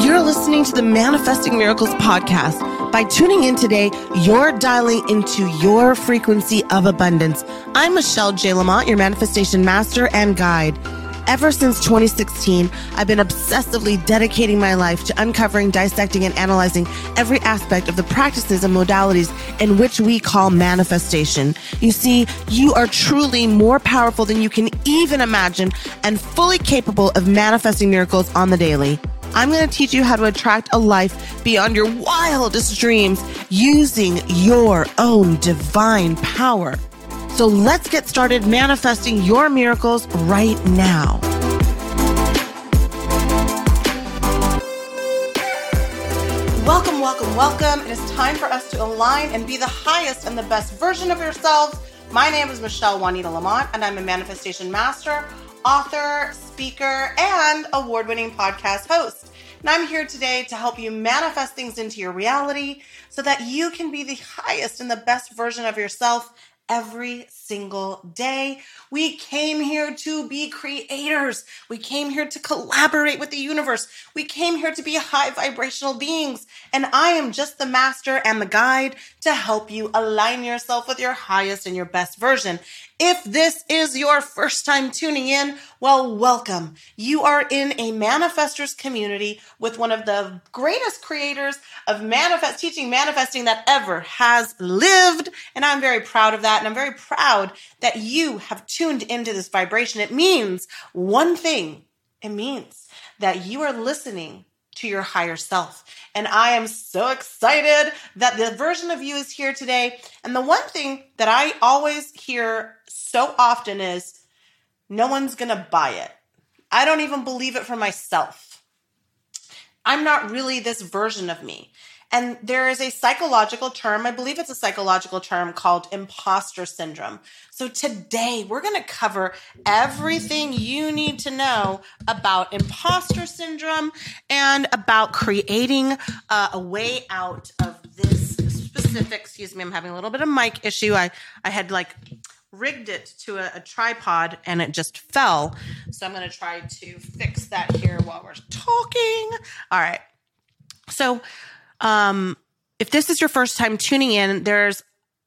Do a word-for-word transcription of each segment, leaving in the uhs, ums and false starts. You're listening to the Manifesting Miracles podcast. By tuning in today, you're dialing into your frequency of abundance. I'm Michelle J. Lamont, your manifestation master and guide. Ever since twenty sixteen, I've been obsessively dedicating my life to uncovering, dissecting, and analyzing every aspect of the practices and modalities in which we call manifestation. You see, you are truly more powerful than you can even imagine and fully capable of manifesting miracles on the daily. I'm going to teach you how to attract a life beyond your wildest dreams using your own divine power. So let's get started manifesting your miracles right now. Welcome, welcome, welcome. It is time for us to align and be the highest and the best version of ourselves. My name is Michelle Juanita Lamont, and I'm a manifestation master, author, speaker, and award-winning podcast host. And I'm here today to help you manifest things into your reality so that you can be the highest and the best version of yourself every single day. We came here to be creators. We came here to collaborate with the universe. We came here to be high vibrational beings. And I am just the master and the guide to help you align yourself with your highest and your best version. If this is your first time tuning in, well, welcome. You are in a manifestors community with one of the greatest creators of manifest teaching, manifesting that ever has lived. And I'm very proud of that. And I'm very proud that you have tuned into this vibration. It means one thing. It means that you are listening to your higher self. And I am so excited that the version of you is here today. And the one thing that I always hear so often is, no one's going to buy it. I don't even believe it for myself. I'm not really this version of me. And there is a psychological term, I believe it's a psychological term called imposter syndrome. So today we're going to cover everything you need to know about imposter syndrome and about creating uh, a way out of this specific, excuse me, I'm having a little bit of mic issue. I, I had like rigged it to a, a tripod and it just fell. So I'm going to try to fix that here while we're talking. All right. So Um, if this is your first time tuning in, there's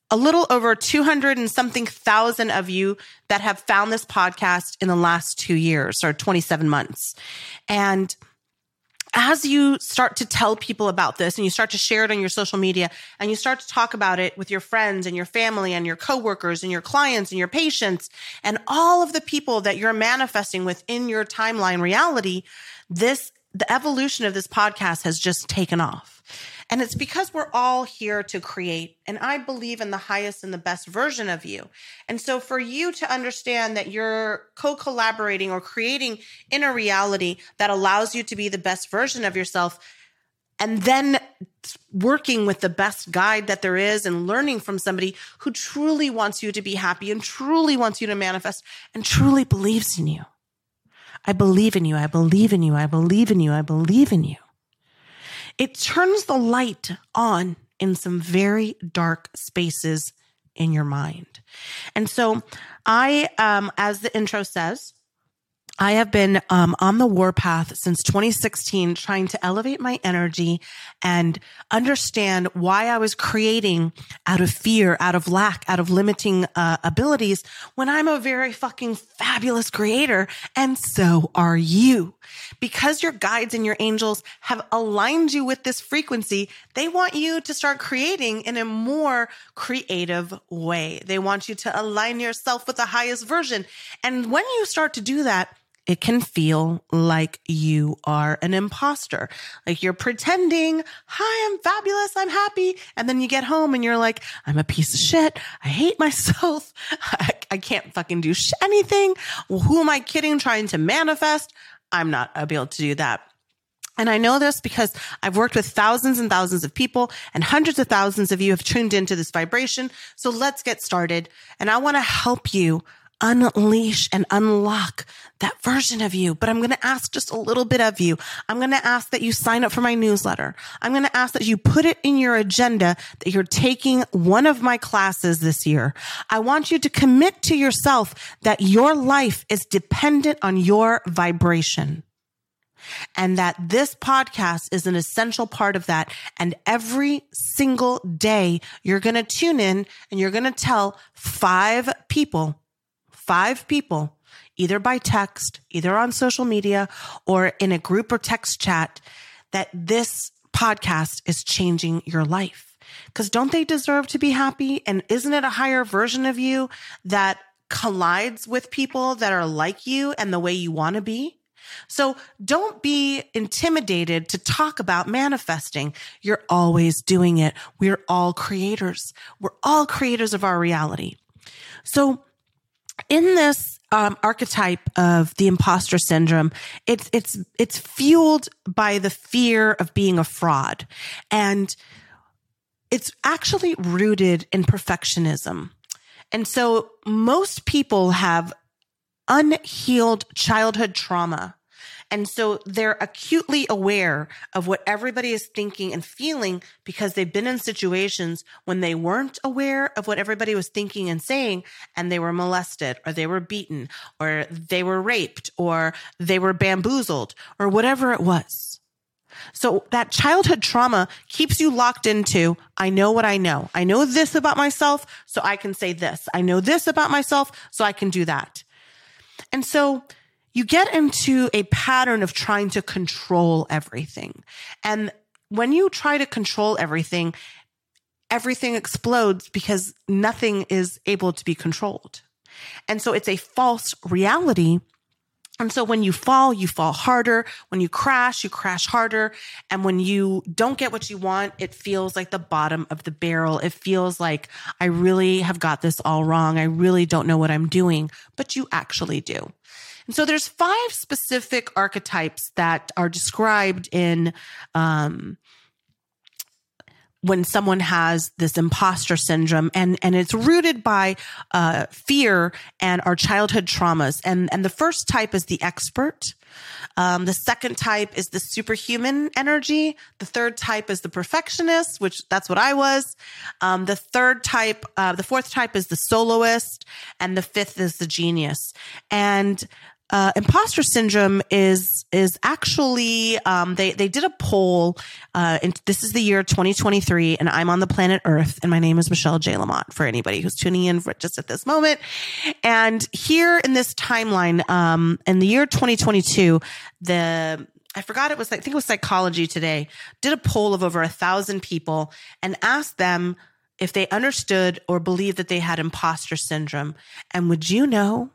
a little over two hundred and something thousand of you that have found this podcast in the last two years or twenty-seven months. And as you start to tell people about this and you start to share it on your social media and you start to talk about it with your friends and your family and your coworkers and your clients and your patients and all of the people that you're manifesting within your timeline reality, this, the evolution of this podcast has just taken off. And it's because we're all here to create. And I believe in the highest and the best version of you. And so for you to understand that you're co-collaborating or creating in a reality that allows you to be the best version of yourself, and then working with the best guide that there is and learning from somebody who truly wants you to be happy and truly wants you to manifest and truly believes in you. I believe in you. I believe in you. I believe in you. I believe in you. It turns the light on in some very dark spaces in your mind. And so I, um, as the intro says, I have been um, on the warpath since twenty sixteen, trying to elevate my energy and understand why I was creating out of fear, out of lack, out of limiting uh, abilities when I'm a very fucking fabulous creator. And so are you. Because your guides and your angels have aligned you with this frequency, they want you to start creating in a more creative way. They want you to align yourself with the highest version. And when you start to do that, it can feel like you are an imposter, like you're pretending, hi, I'm fabulous, I'm happy. And then you get home and you're like, I'm a piece of shit. I hate myself. I, I can't fucking do sh- anything. Well, who am I kidding trying to manifest? I'm not able to do that. And I know this because I've worked with thousands and thousands of people, and hundreds of thousands of you have tuned into this vibration. So let's get started. And I want to help you unleash and unlock that version of you. But I'm going to ask just a little bit of you. I'm going to ask that you sign up for my newsletter. I'm going to ask that you put it in your agenda that you're taking one of my classes this year. I want you to commit to yourself that your life is dependent on your vibration, and that this podcast is an essential part of that. And every single day you're going to tune in and you're going to tell five people Five people, either by text, either on social media, or in a group or text chat, that this podcast is changing your life. Because don't they deserve to be happy? And isn't it a higher version of you that collides with people that are like you and the way you want to be? So don't be intimidated to talk about manifesting. You're always doing it. We're all creators. We're all creators of our reality. So in this um, archetype of the imposter syndrome, it's it's it's fueled by the fear of being a fraud, and it's actually rooted in perfectionism. And so most people have unhealed childhood trauma. And so they're acutely aware of what everybody is thinking and feeling because they've been in situations when they weren't aware of what everybody was thinking and saying, and they were molested, or they were beaten, or they were raped, or they were bamboozled, or whatever it was. So that childhood trauma keeps you locked into, I know what I know. I know this about myself, so I can say this. I know this about myself, so I can do that. And so you get into a pattern of trying to control everything. And when you try to control everything, everything explodes because nothing is able to be controlled. And so it's a false reality. And so when you fall, you fall harder. When you crash, you crash harder. And when you don't get what you want, it feels like the bottom of the barrel. It feels like I really have got this all wrong. I really don't know what I'm doing, but you actually do. And so there's five specific archetypes that are described in um, when someone has this imposter syndrome, and, and it's rooted by uh, fear and our childhood traumas. And, and the first type is the expert. Um, the second type is the superhuman energy. The third type is the perfectionist, which that's what I was. Um, the third type, uh, the fourth type is the soloist, and the fifth is the genius. And Uh, imposter syndrome is, is actually, um, they, they did a poll, uh, and this is the year twenty twenty-three, and I'm on the planet Earth, and my name is Michelle J. Lamont for anybody who's tuning in for just at this moment. And here in this timeline, um, in the year twenty twenty-two, the, I forgot it was, I think it was Psychology Today, did a poll of over a thousand people and asked them if they understood or believed that they had imposter syndrome. And would you know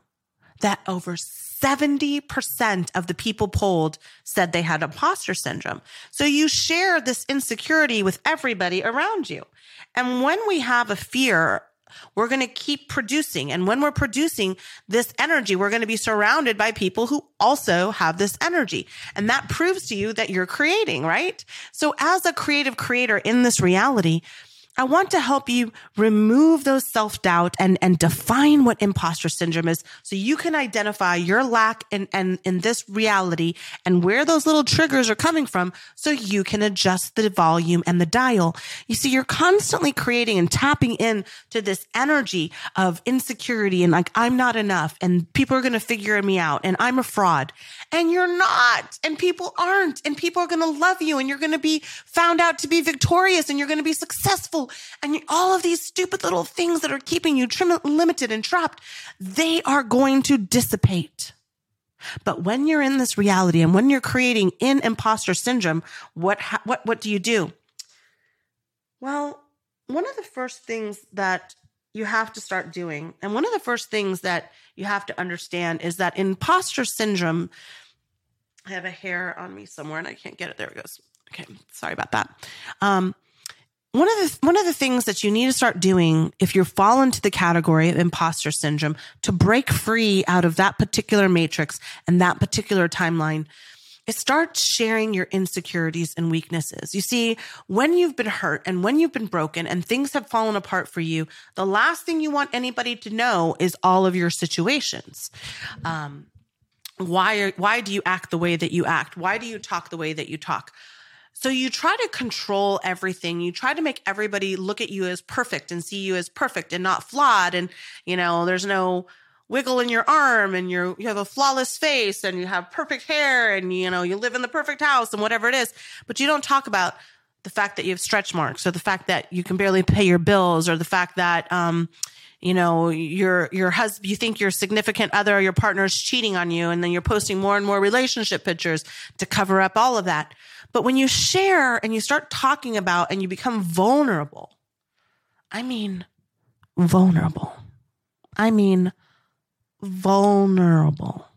that over seventy percent of the people polled said they had imposter syndrome. So you share this insecurity with everybody around you. And when we have a fear, we're going to keep producing. And when we're producing this energy, we're going to be surrounded by people who also have this energy. And that proves to you that you're creating, right? So as a creative creator in this reality, I want to help you remove those self-doubt and, and define what imposter syndrome is so you can identify your lack in, in, in this reality and where those little triggers are coming from so you can adjust the volume and the dial. You see, you're constantly creating and tapping in to this energy of insecurity and like, I'm not enough and people are going to figure me out and I'm a fraud and you're not and people aren't and people are going to love you and you're going to be found out to be victorious and you're going to be successful. And all of these stupid little things that are keeping you trim- limited and trapped, they are going to dissipate. But when you're in this reality and when you're creating in imposter syndrome, what ha- what what do you do? Well, one of the first things that you have to start doing, and one of the first things that you have to understand is that imposter syndrome, I have a hair on me somewhere and I can't get it. There it goes. Okay, sorry about that. Um, One of the one of the things that you need to start doing if you fall into the category of imposter syndrome to break free out of that particular matrix and that particular timeline is start sharing your insecurities and weaknesses. You see, when you've been hurt and when you've been broken and things have fallen apart for you, the last thing you want anybody to know is all of your situations. Um, why are, why do you act the way that you act? Why do you talk the way that you talk? So you try to control everything. You try to make everybody look at you as perfect and see you as perfect and not flawed. And, you know, there's no wiggle in your arm and you're, you have a flawless face and you have perfect hair and, you know, you live in the perfect house and whatever it is. But you don't talk about the fact that you have stretch marks or the fact that you can barely pay your bills or the fact that, um, you know, your, your husband, you think your significant other or your partner is cheating on you. And then you're posting more and more relationship pictures to cover up all of that. But when you share and you start talking about and you become vulnerable, I mean, vulnerable. I mean, vulnerable.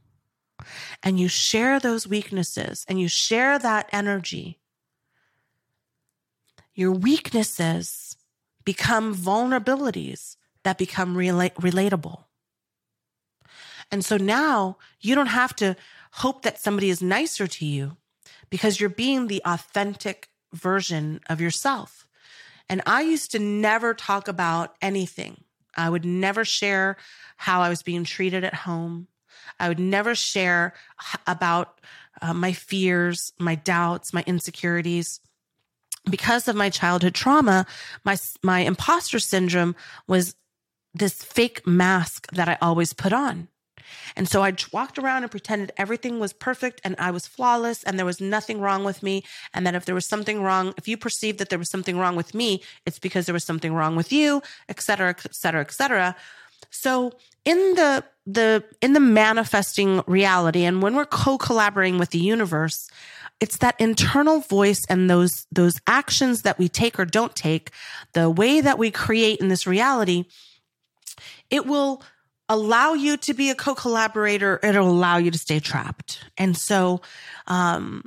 And you share those weaknesses and you share that energy. Your weaknesses become vulnerabilities that become rela- relatable. And so now you don't have to hope that somebody is nicer to you, because you're being the authentic version of yourself. And I used to never talk about anything. I would never share how I was being treated at home. I would never share about uh, my fears, my doubts, my insecurities. Because of my childhood trauma, my, my imposter syndrome was this fake mask that I always put on. And so I walked around and pretended everything was perfect and I was flawless and there was nothing wrong with me. And that if there was something wrong, if you perceived that there was something wrong with me, it's because there was something wrong with you, et cetera, et cetera, et cetera. So in the, the, in the manifesting reality, and when we're co-collaborating with the universe, it's that internal voice and those, those actions that we take or don't take, the way that we create in this reality, it will allow you to be a co-collaborator. It'll allow you to stay trapped. And so, um,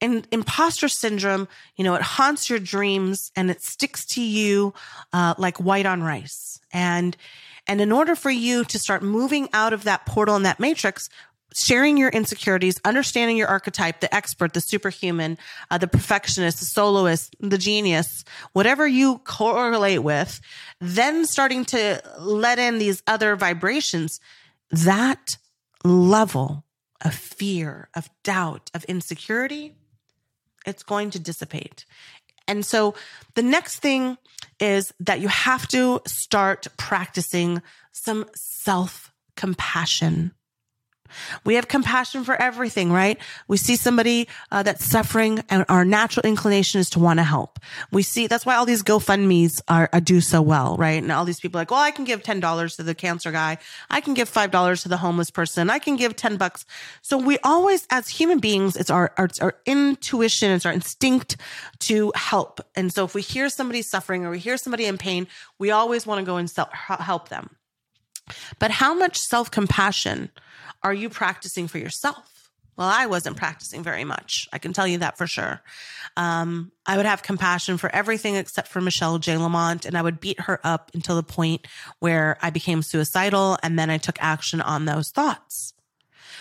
and imposter syndrome, you know, it haunts your dreams and it sticks to you, uh, like white on rice. And, and in order for you to start moving out of that portal and that matrix, sharing your insecurities, understanding your archetype, the expert, the superhuman, uh, the perfectionist, the soloist, the genius, whatever you correlate with, then starting to let in these other vibrations, that level of fear, of doubt, of insecurity, it's going to dissipate. And so the next thing is that you have to start practicing some self-compassion. We have compassion for everything, right? We see somebody uh, that's suffering and our natural inclination is to want to help. We see, that's why all these GoFundMe's are, are do so well, right? And all these people are like, well, I can give ten dollars to the cancer guy. I can give five dollars to the homeless person. I can give ten bucks. So we always, as human beings, it's our, our, it's our intuition, it's our instinct to help. And so if we hear somebody suffering or we hear somebody in pain, we always want to go and help them. But how much self-compassion are you practicing for yourself? Well, I wasn't practicing very much. I can tell you that for sure. Um, I would have compassion for everything except for Michelle J. Lamont, and I would beat her up until the point where I became suicidal, and then I took action on those thoughts.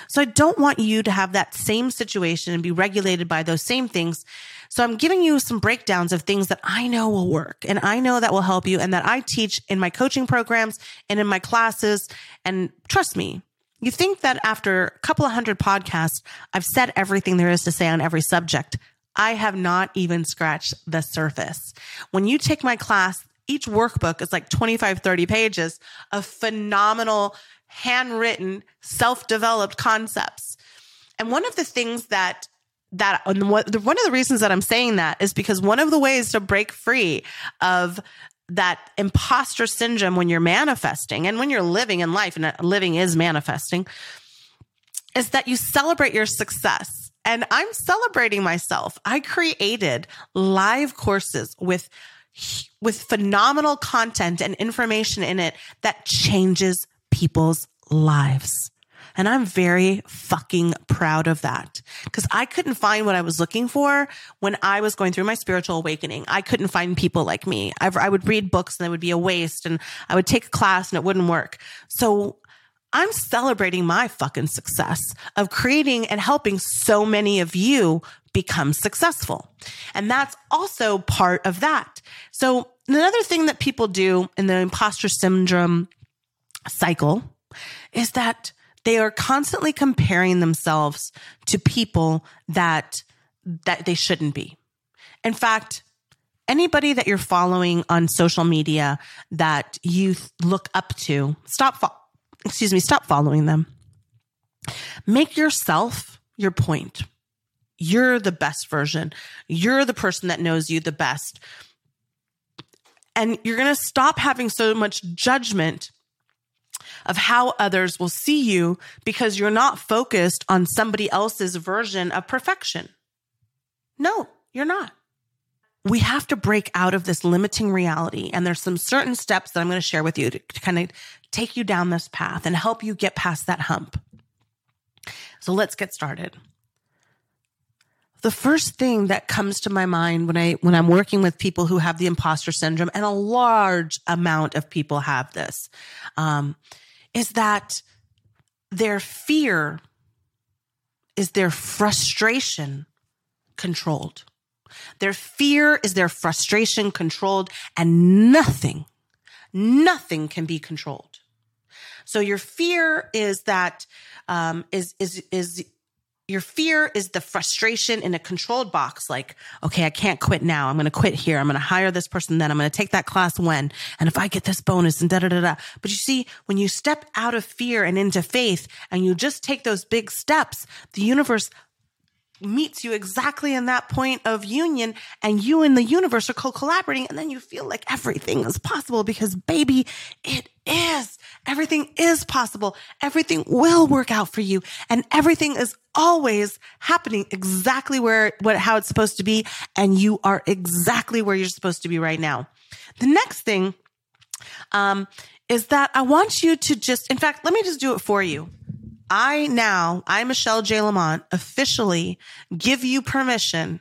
So I don't want you to have that same situation and be regulated by those same things. So I'm giving you some breakdowns of things that I know will work and I know that will help you and that I teach in my coaching programs and in my classes. And trust me, you think that after a couple of hundred podcasts, I've said everything there is to say on every subject. I have not even scratched the surface. When you take my class, each workbook is like twenty-five, thirty pages of phenomenal handwritten, self-developed concepts. And one of the things that, that one of the reasons that I'm saying that is because one of the ways to break free of that imposter syndrome when you're manifesting and when you're living in life, and living is manifesting, is that you celebrate your success. And I'm celebrating myself. I created live courses with with phenomenal content and information in it that changes people's lives. And I'm very fucking proud of that because I couldn't find what I was looking for when I was going through my spiritual awakening. I couldn't find people like me. I've, I would read books and it would be a waste, and I would take a class and it wouldn't work. So I'm celebrating my fucking success of creating and helping so many of you become successful. And that's also part of that. So another thing that people do in the imposter syndrome cycle is that they are constantly comparing themselves to people that that they shouldn't be. In fact, anybody that you're following on social media that you look up to, stop fo- excuse me, stop following them. Make yourself your point. You're the best version. You're the person that knows you the best. And you're going to stop having so much judgment of how others will see you because you're not focused on somebody else's version of perfection. No, you're not. We have to break out of this limiting reality. And there's some certain steps that I'm going to share with you to, to kind of take you down this path and help you get past that hump. So let's get started. The first thing that comes to my mind when I, when I'm working with people who have the imposter syndrome, and a large amount of people have this, um, is that their fear is their frustration controlled. Their fear is their frustration controlled, and nothing, nothing can be controlled. So your fear is that, um, is, is, is, Your fear is the frustration in a controlled box, like, okay, I can't quit now. I'm going to quit here. I'm going to hire this person then. I'm going to take that class when, and if I get this bonus and da, da, da, da. But you see, when you step out of fear and into faith and you just take those big steps, the universe meets you exactly in that point of union, and you and the universe are co-collaborating, and then you feel like everything is possible because, baby, it is. Everything is possible. Everything will work out for you, and everything is always happening exactly where what how it's supposed to be, and you are exactly where you're supposed to be right now. The next thing um, is that I want you to just, in fact, let me just do it for you. I now, I, Michelle J. Lamont, officially give you permission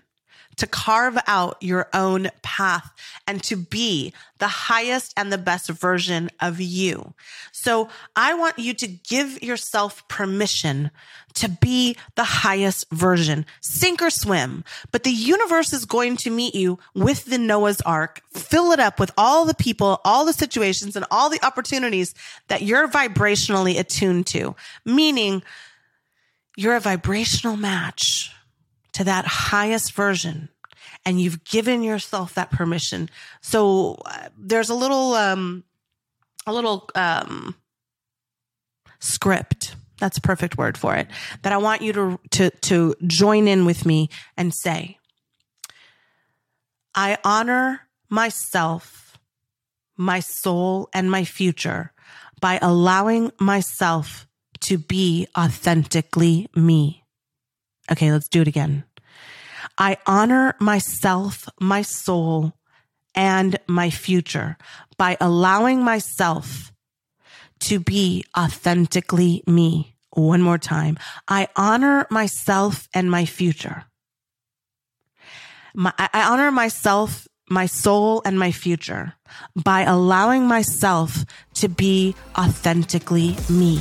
to carve out your own path and to be the highest and the best version of you. So I want you to give yourself permission to be the highest version, sink or swim. But the universe is going to meet you with the Noah's Ark, fill it up with all the people, all the situations, and all the opportunities that you're vibrationally attuned to, meaning you're a vibrational match to that highest version, and you've given yourself that permission. So uh, there's a little, um, a little um, script. That's a perfect word for it. That I want you to to to join in with me and say, I honor myself, my soul, and my future by allowing myself to be authentically me. Okay, let's do it again. I honor myself, my soul, and my future by allowing myself to be authentically me. One more time. I honor myself and my future. My, I honor myself, my soul, and my future by allowing myself to be authentically me.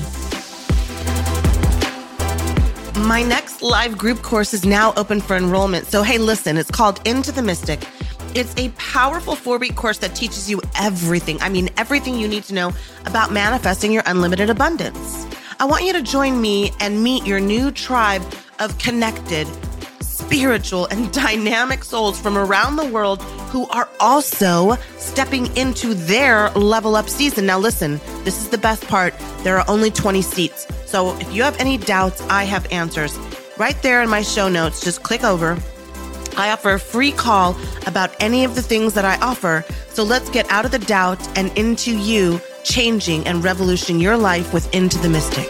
My next live group course is now open for enrollment. So, hey, listen, it's called Into the Mystic. It's a powerful four-week course that teaches you everything. I mean, everything you need to know about manifesting your unlimited abundance. I want you to join me and meet your new tribe of connected, spiritual, and dynamic souls from around the world who are also stepping into their level up season. Now, listen, this is the best part. There are only twenty seats. So if you have any doubts, I have answers. Right there in my show notes, just click over. I offer a free call about any of the things that I offer. So let's get out of the doubt and into you changing and revolutionizing your life with Into the Mystic.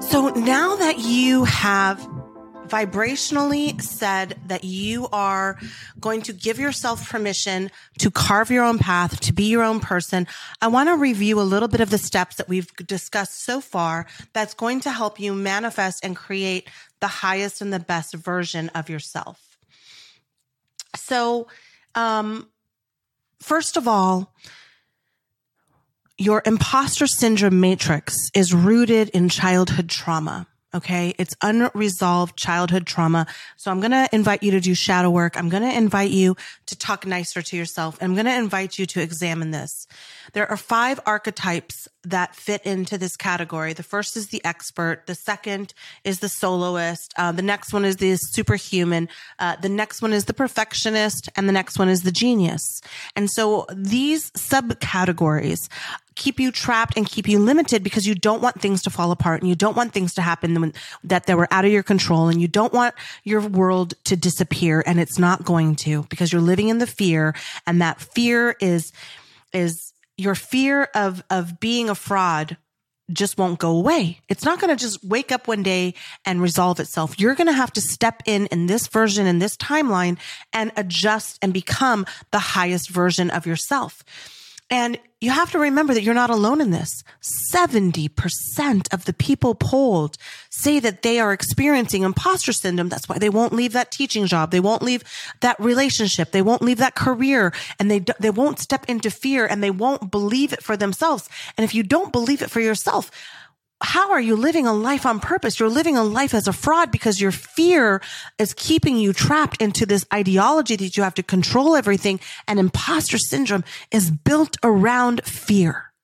So now that you have vibrationally said that you are going to give yourself permission to carve your own path, to be your own person, I want to review a little bit of the steps that we've discussed so far that's going to help you manifest and create the highest and the best version of yourself. So, um, first of all, your imposter syndrome matrix is rooted in childhood trauma, okay? It's unresolved childhood trauma. So I'm going to invite you to do shadow work. I'm going to invite you to talk nicer to yourself. I'm going to invite you to examine this. There are five archetypes that fit into this category. The first is the expert. The second is the soloist. Uh, the next one is the superhuman. Uh, the next one is the perfectionist. And the next one is the genius. And so these subcategories keep you trapped and keep you limited because you don't want things to fall apart and you don't want things to happen when, that they were out of your control, and you don't want your world to disappear, and it's not going to because you're living in the fear, and that fear is, is, your fear of, of being a fraud just won't go away. It's not going to just wake up one day and resolve itself. You're going to have to step in in this version, in this timeline, and adjust and become the highest version of yourself. And you have to remember that you're not alone in this. seventy percent of the people polled say that they are experiencing imposter syndrome. That's why they won't leave that teaching job. They won't leave that relationship. They won't leave that career, and they they won't step into fear, and they won't believe it for themselves. And if you don't believe it for yourself, how are you living a life on purpose? You're living a life as a fraud because your fear is keeping you trapped into this ideology that you have to control everything. And imposter syndrome is built around fear.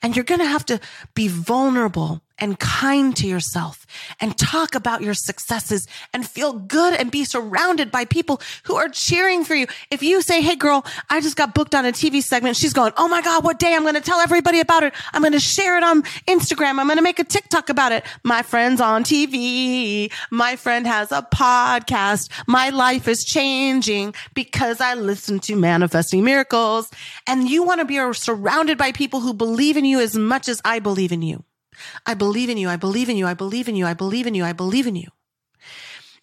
And you're going to have to be vulnerable and kind to yourself and talk about your successes and feel good and be surrounded by people who are cheering for you. If you say, hey girl, I just got booked on a T V segment. She's going, oh my God, what day? I'm going to tell everybody about it. I'm going to share it on Instagram. I'm going to make a TikTok about it. My friend's on T V. My friend has a podcast. My life is changing because I listen to Manifesting Miracles. And you want to be surrounded by people who believe in you as much as I believe in you. I believe in you. I believe in you. I believe in you. I believe in you. I believe in you.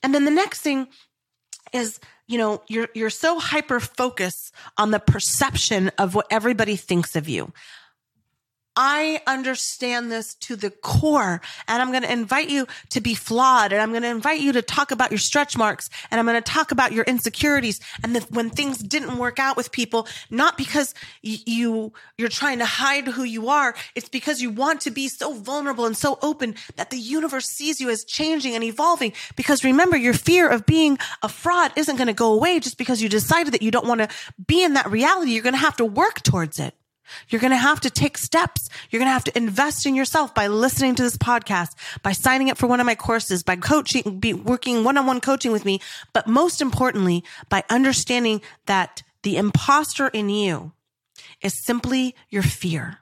And then the next thing is, you know, you're, you're so hyper focused on the perception of what everybody thinks of you. I understand this to the core, and I'm going to invite you to be flawed, and I'm going to invite you to talk about your stretch marks, and I'm going to talk about your insecurities and the, when things didn't work out with people, not because you, you're trying to hide who you are. It's because you want to be so vulnerable and so open that the universe sees you as changing and evolving. Because remember, your fear of being a fraud isn't going to go away just because you decided that you don't want to be in that reality. You're going to have to work towards it. You're going to have to take steps. You're going to have to invest in yourself by listening to this podcast, by signing up for one of my courses, by coaching, be working one-on-one coaching with me. But most importantly, by understanding that the imposter in you is simply your fear.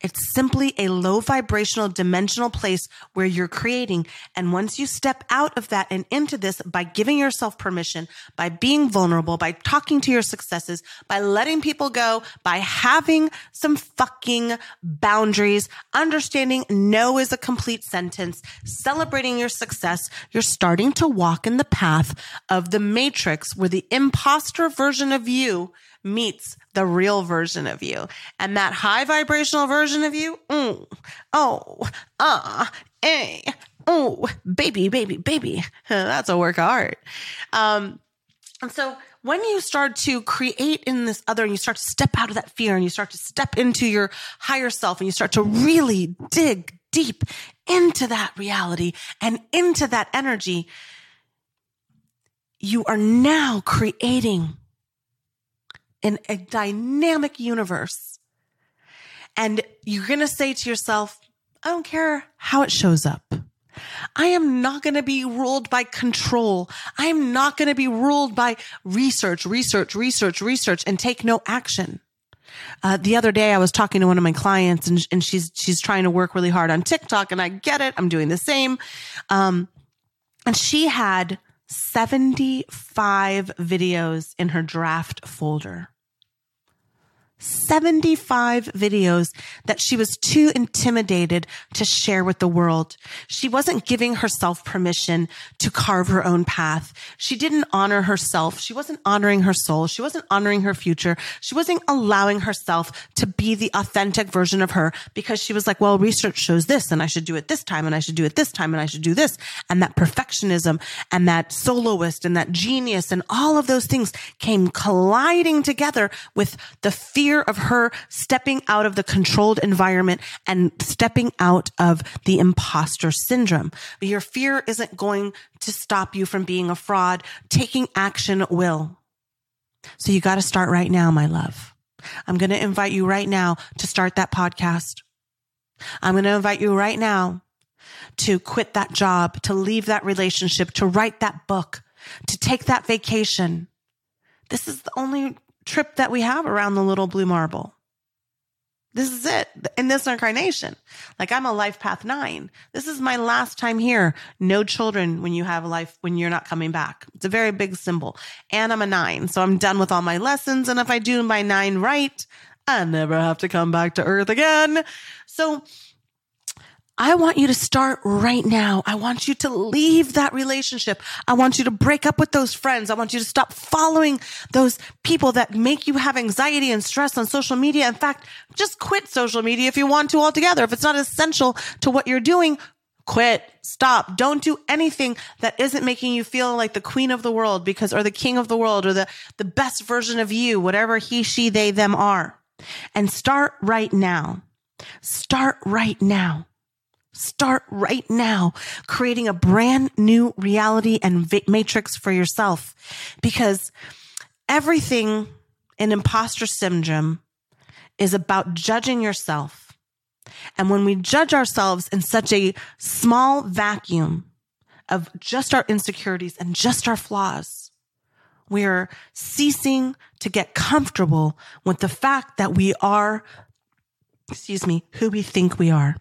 It's simply a low vibrational dimensional place where you're creating. And once you step out of that and into this by giving yourself permission, by being vulnerable, by talking to your successes, by letting people go, by having some fucking boundaries, understanding no is a complete sentence, celebrating your success, you're starting to walk in the path of the matrix where the imposter version of you meets the real version of you. And that high vibrational version of you, mm, oh, ah, uh, eh, oh, baby, baby, baby. That's a work of art. Um, and so when you start to create in this other and you start to step out of that fear and you start to step into your higher self and you start to really dig deep into that reality and into that energy, you are now creating in a dynamic universe. And you're going to say to yourself, I don't care how it shows up. I am not going to be ruled by control. I am not going to be ruled by research, research, research, research, and take no action. Uh, the other day I was talking to one of my clients and, and she's, she's trying to work really hard on TikTok, and I get it. I'm doing the same. Um, and she had seventy-five videos in her draft folder. seventy-five videos that she was too intimidated to share with the world. She wasn't giving herself permission to carve her own path. She didn't honor herself. She wasn't honoring her soul. She wasn't honoring her future. She wasn't allowing herself to be the authentic version of her because she was like, well, research shows this and I should do it this time and I should do it this time and I should do this. And that perfectionism and that soloist and that genius and all of those things came colliding together with the fear of her stepping out of the controlled environment and stepping out of the imposter syndrome. But your fear isn't going to stop you from being a fraud. Taking action will. So you got to start right now, my love. I'm going to invite you right now to start that podcast. I'm going to invite you right now to quit that job, to leave that relationship, to write that book, to take that vacation. This is the only trip that we have around the little blue marble. This is it in this incarnation. Like, I'm a life path nine. This is my last time here. No children when you have a life, when you're not coming back. It's a very big symbol. And I'm a nine. So I'm done with all my lessons. And if I do my nine right, I never have to come back to earth again. So I want you to start right now. I want you to leave that relationship. I want you to break up with those friends. I want you to stop following those people that make you have anxiety and stress on social media. In fact, just quit social media if you want to altogether. If it's not essential to what you're doing, quit, stop. Don't do anything that isn't making you feel like the queen of the world because, or the king of the world, or the, the best version of you, whatever he, she, they, them are. And start right now. Start right now. Start right now, creating a brand new reality and matrix for yourself, because everything in imposter syndrome is about judging yourself. And when we judge ourselves in such a small vacuum of just our insecurities and just our flaws, we are ceasing to get comfortable with the fact that we are, excuse me, who we think we are.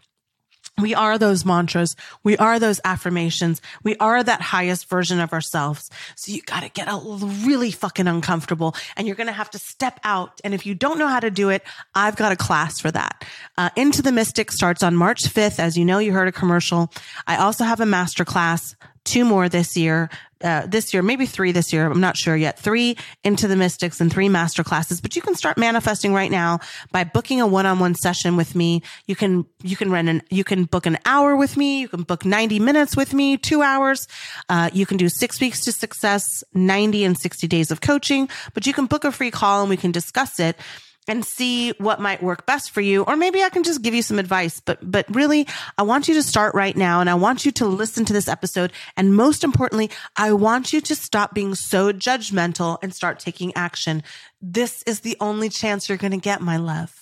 We are those mantras. We are those affirmations. We are that highest version of ourselves. So you got to get out really fucking uncomfortable, and you're going to have to step out. And if you don't know how to do it, I've got a class for that. Uh, Into the Mystic starts on March fifth. As you know, you heard a commercial. I also have a masterclass, two more this year. Uh, this year, maybe three this year. I'm not sure yet. Three Into the Mystics and three masterclasses, but you can start manifesting right now by booking a one-on-one session with me. You can, you can rent an, you can book an hour with me. You can book ninety minutes with me, two hours. Uh, you can do six weeks to success, ninety and sixty days of coaching, but you can book a free call and we can discuss it and see what might work best for you. Or maybe I can just give you some advice, but, but really, I want you to start right now. And I want you to listen to this episode. And most importantly, I want you to stop being so judgmental and start taking action. This is the only chance you're going to get, my love.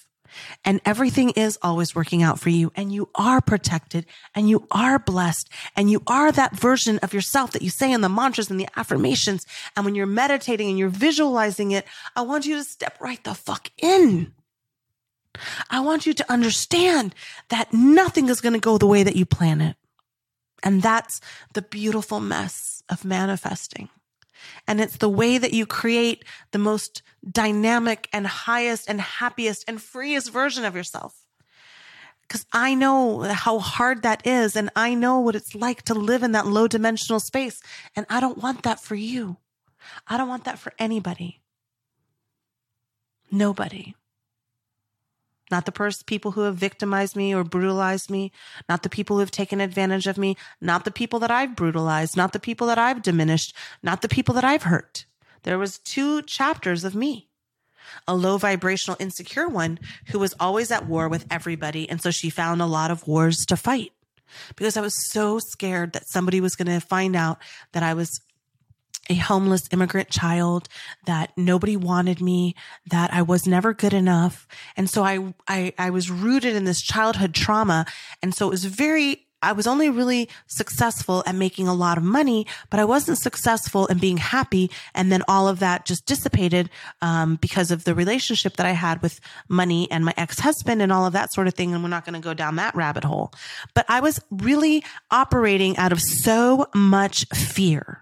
And everything is always working out for you, and you are protected, and you are blessed, and you are that version of yourself that you say in the mantras and the affirmations. And when you're meditating and you're visualizing it, I want you to step right the fuck in. I want you to understand that nothing is going to go the way that you plan it. And that's the beautiful mess of manifesting. And it's the way that you create the most dynamic and highest and happiest and freest version of yourself. Because I know how hard that is. And I know what it's like to live in that low dimensional space. And I don't want that for you. I don't want that for anybody. Nobody. Not the first people who have victimized me or brutalized me, not the people who have taken advantage of me, not the people that I've brutalized, not the people that I've diminished, not the people that I've hurt. There was two chapters of me. A low vibrational insecure one who was always at war with everybody. And so she found a lot of wars to fight because I was so scared that somebody was going to find out that I was a homeless immigrant child, that nobody wanted me, that I was never good enough. And so I, I, I was rooted in this childhood trauma. And so it was very, I was only really successful at making a lot of money, but I wasn't successful in being happy. And then all of that just dissipated, um, because of the relationship that I had with money and my ex-husband and all of that sort of thing. And we're not going to go down that rabbit hole, but I was really operating out of so much fear.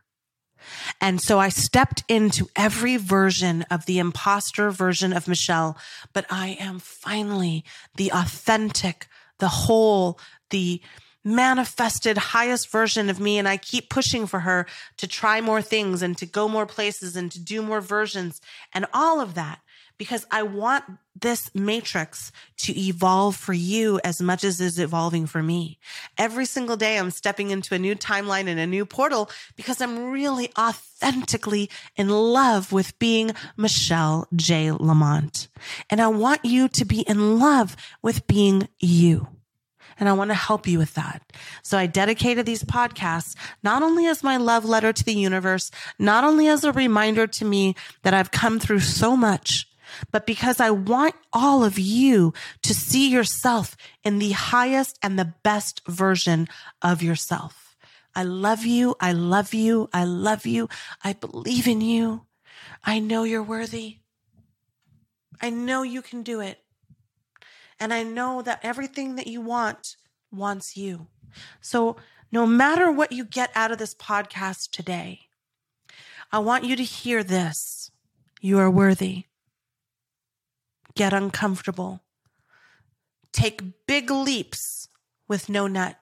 And so I stepped into every version of the imposter version of Michelle, but I am finally the authentic, the whole, the manifested highest version of me. And I keep pushing for her to try more things and to go more places and to do more versions and all of that, because I want this matrix to evolve for you as much as it's evolving for me. Every single day, I'm stepping into a new timeline and a new portal because I'm really authentically in love with being Michelle J. Lamont. And I want you to be in love with being you. And I want to help you with that. So I dedicated these podcasts, not only as my love letter to the universe, not only as a reminder to me that I've come through so much, but because I want all of you to see yourself in the highest and the best version of yourself. I love you. I love you. I love you. I believe in you. I know you're worthy. I know you can do it. And I know that everything that you want wants you. So no matter what you get out of this podcast today, I want you to hear this. You are worthy. Get uncomfortable. Take big leaps with no nut.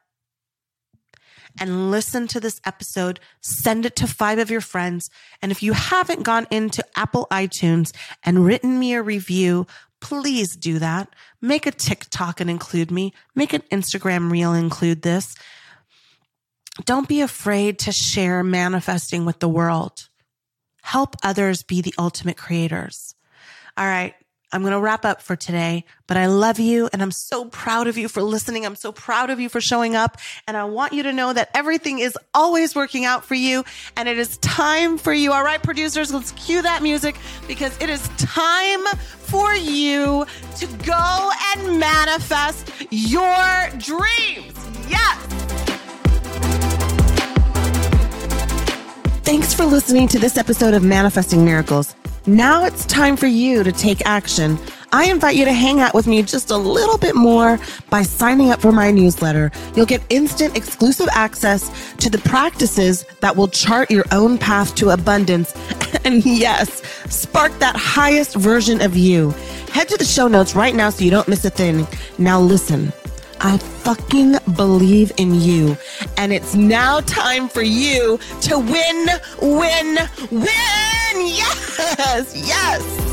And listen to this episode. Send it to five of your friends. And if you haven't gone into Apple iTunes and written me a review, please do that. Make a TikTok and include me. Make an Instagram reel and include this. Don't be afraid to share manifesting with the world. Help others be the ultimate creators. All right. I'm going to wrap up for today, but I love you and I'm so proud of you for listening. I'm so proud of you for showing up. And I want you to know that everything is always working out for you and it is time for you. All right, producers, let's cue that music because it is time for you to go and manifest your dreams. Yes. Thanks for listening to this episode of Manifesting Miracles. Now it's time for you to take action. I invite you to hang out with me just a little bit more by signing up for my newsletter. You'll get instant exclusive access to the practices that will chart your own path to abundance and yes, spark that highest version of you. Head to the show notes right now so you don't miss a thing. Now listen, I fucking believe in you and it's now time for you to win, win, win. Yes, yes.